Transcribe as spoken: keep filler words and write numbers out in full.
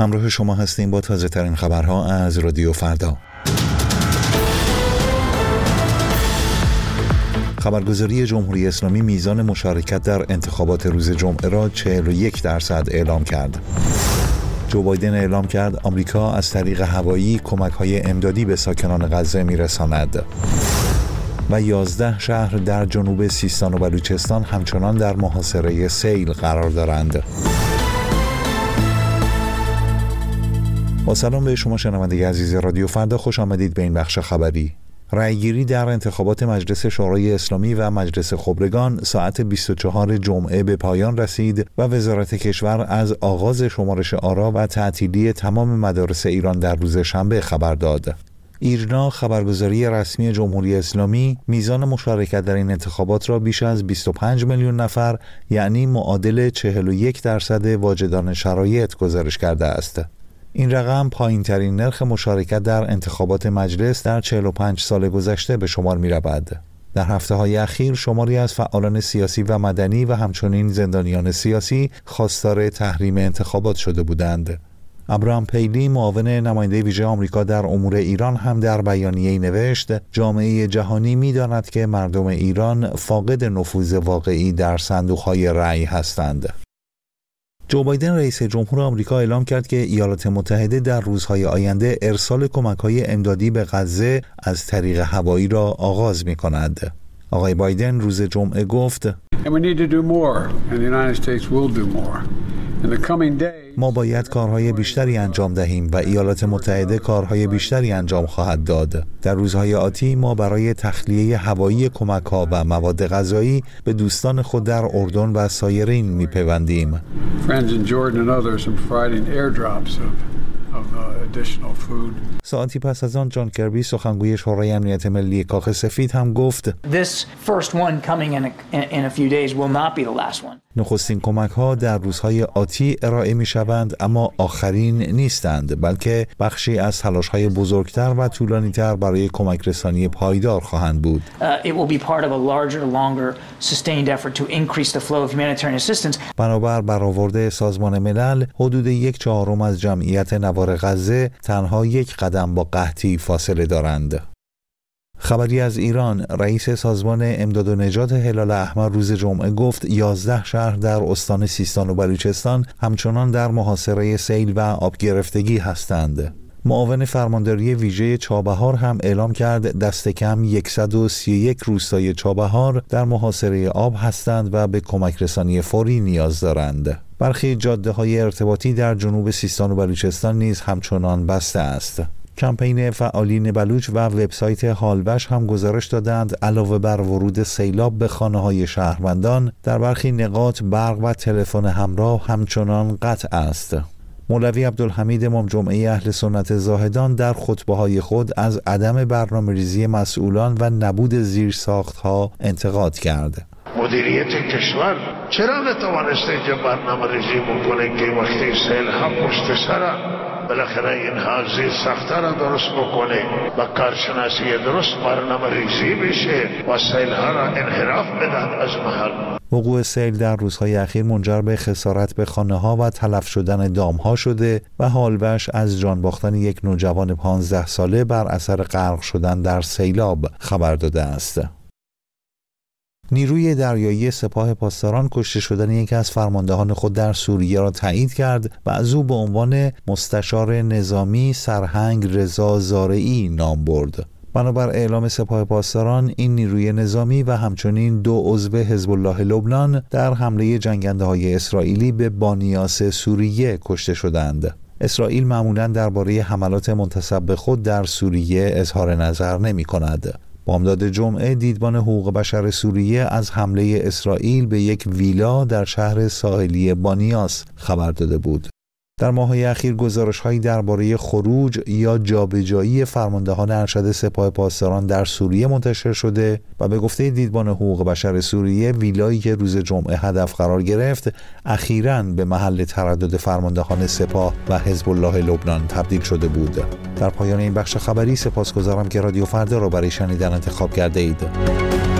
همراه شما هستیم با تازه ترین خبرها از رادیو فردا. خبرگزاری جمهوری اسلامی میزان مشارکت در انتخابات روز جمعه را چهل و یک درصد اعلام کرد. جو بایدن اعلام کرد آمریکا از طریق هوایی کمک‌های امدادی به ساکنان غزه می‌رساند. و یازده شهر در جنوب سیستان و بلوچستان همچنان در محاصره سیل قرار دارند. با سلام به شما شنونده عزیز رادیو فردا، خوش آمدید به این بخش خبری. رأیگیری در انتخابات مجلس شورای اسلامی و مجلس خبرگان ساعت بیست و چهار جمعه به پایان رسید و وزارت کشور از آغاز شمارش آرا و تعطیلی تمام مدارس ایران در روز شنبه خبر داد. ایرنا خبرگزاری رسمی جمهوری اسلامی میزان مشارکت در این انتخابات را بیش از بیست و پنج میلیون نفر، یعنی معادل چهل و یک درصد واجدان شرایط گزارش کرده است. این رقم پایین‌ترین نرخ مشارکت در انتخابات مجلس در چهل و پنج سال گذشته به شمار می‌رود. در هفته‌های اخیر شماری از فعالان سیاسی و مدنی و همچنین زندانیان سیاسی خواستار تحریم انتخابات شده بودند. ابرام پیلی معاون نماینده ویژه آمریکا در امور ایران هم در بیانیه‌ای نوشت جامعه جهانی می‌داند که مردم ایران فاقد نفوذ واقعی در صندوق‌های رأی هستند. جو بایدن رئیس جمهور آمریکا اعلام کرد که ایالات متحده در روزهای آینده ارسال کمک‌های امدادی به غزه از طریق هوایی را آغاز می‌کند. آقای بایدن روز جمعه گفت ما باید کارهای بیشتری انجام دهیم و ایالات متحده کارهای بیشتری انجام خواهد داد. در روزهای آتی ما برای تخلیه هوایی کمک‌ها و مواد غذایی به دوستان خود در اردن و سایرین می‌پیوندیم. ساعتی پس از آن جان کربی سخنگوی شورای امنیت ملی کاخ سفید هم گفت نخستین کمک ها در روزهای آتی ارائه می شوند، اما آخرین نیستند، بلکه بخشی از تلاش های بزرگتر و طولانی تر برای کمک رسانی پایدار خواهند بود. بنابر برآورد سازمان ملل حدود یک چهارم از جمعیت نوار غزه تنها یک قدم با قحطی فاصله دارند. خبری از ایران. رئیس سازمان امداد و نجات هلال احمر روز جمعه گفت یازده شهر در استان سیستان و بلوچستان همچنان در محاصره سیل و آبگرفتگی هستند. معاون فرمانداری ویژه چابهار هم اعلام کرد دست کم صد و سی و یک روستای چابهار در محاصره آب هستند و به کمک رسانی فوری نیاز دارند. برخی جاده‌های ارتباطی در جنوب سیستان و بلوچستان نیز همچنان بسته است. کمپین فعالین بلوچ و وبسایت هالوش هم گزارش دادند علاوه بر ورود سیلاب به خانه‌های شهروندان، در برخی نقاط برق و تلفن همراه همچنان قطع است. مولوی عبدالحمید امام جمعه اهل سنت زاهدان در خطبه‌های خود از عدم برنامه‌ریزی مسئولان و نبود زیرساخت‌ها انتقاد کرد. مدیریت کشور چرا نتوانسته اینجا برنامه‌ریزی بکنه که وقتی سیل هم پشت سره بالاخره اینها زیر ساخت‌ها را درست بکنه و کارشناسی درست برنامه‌ریزی بشه و سیل‌ها را انحراف بدن از محل. وقوع سیل در روزهای اخیر منجر به خسارت به خانه‌ها و تلف شدن دام‌ها شده و هالوش از جان باختن یک نوجوان پانزده ساله بر اثر غرق شدن در سیلاب خبر داده است. نیروی دریایی سپاه پاسداران کشته شدن یکی از فرماندهان خود در سوریه را تایید کرد و از او به عنوان مستشار نظامی سرهنگ رضا زارعی نام برد. بنابر اعلام سپاه پاسداران، این نیروی نظامی و همچنین دو عضو حزب الله لبنان در حمله جنگنده‌های اسرائیلی به بانیاس سوریه کشته شدند. اسرائیل معمولاً درباره حملات منتسب به خود در سوریه اظهار نظر نمی‌کند. با امداد جمعه، دیدبان حقوق بشر سوریه از حمله اسرائیل به یک ویلا در شهر ساحلی بانیاس خبر داده بود. در ماه‌های اخیر گزارش‌هایی درباره خروج یا جابجایی فرماندهان ارشد سپاه پاسداران در سوریه منتشر شده و به گفته دیدبان حقوق بشر سوریه ویلایی که روز جمعه هدف قرار گرفت اخیراً به محل تردد فرماندهان سپاه و حزب الله لبنان تبدیل شده بود. در پایان این بخش خبری سپاسگزارم که رادیو فردا را برای شنیدن انتخاب کرده اید.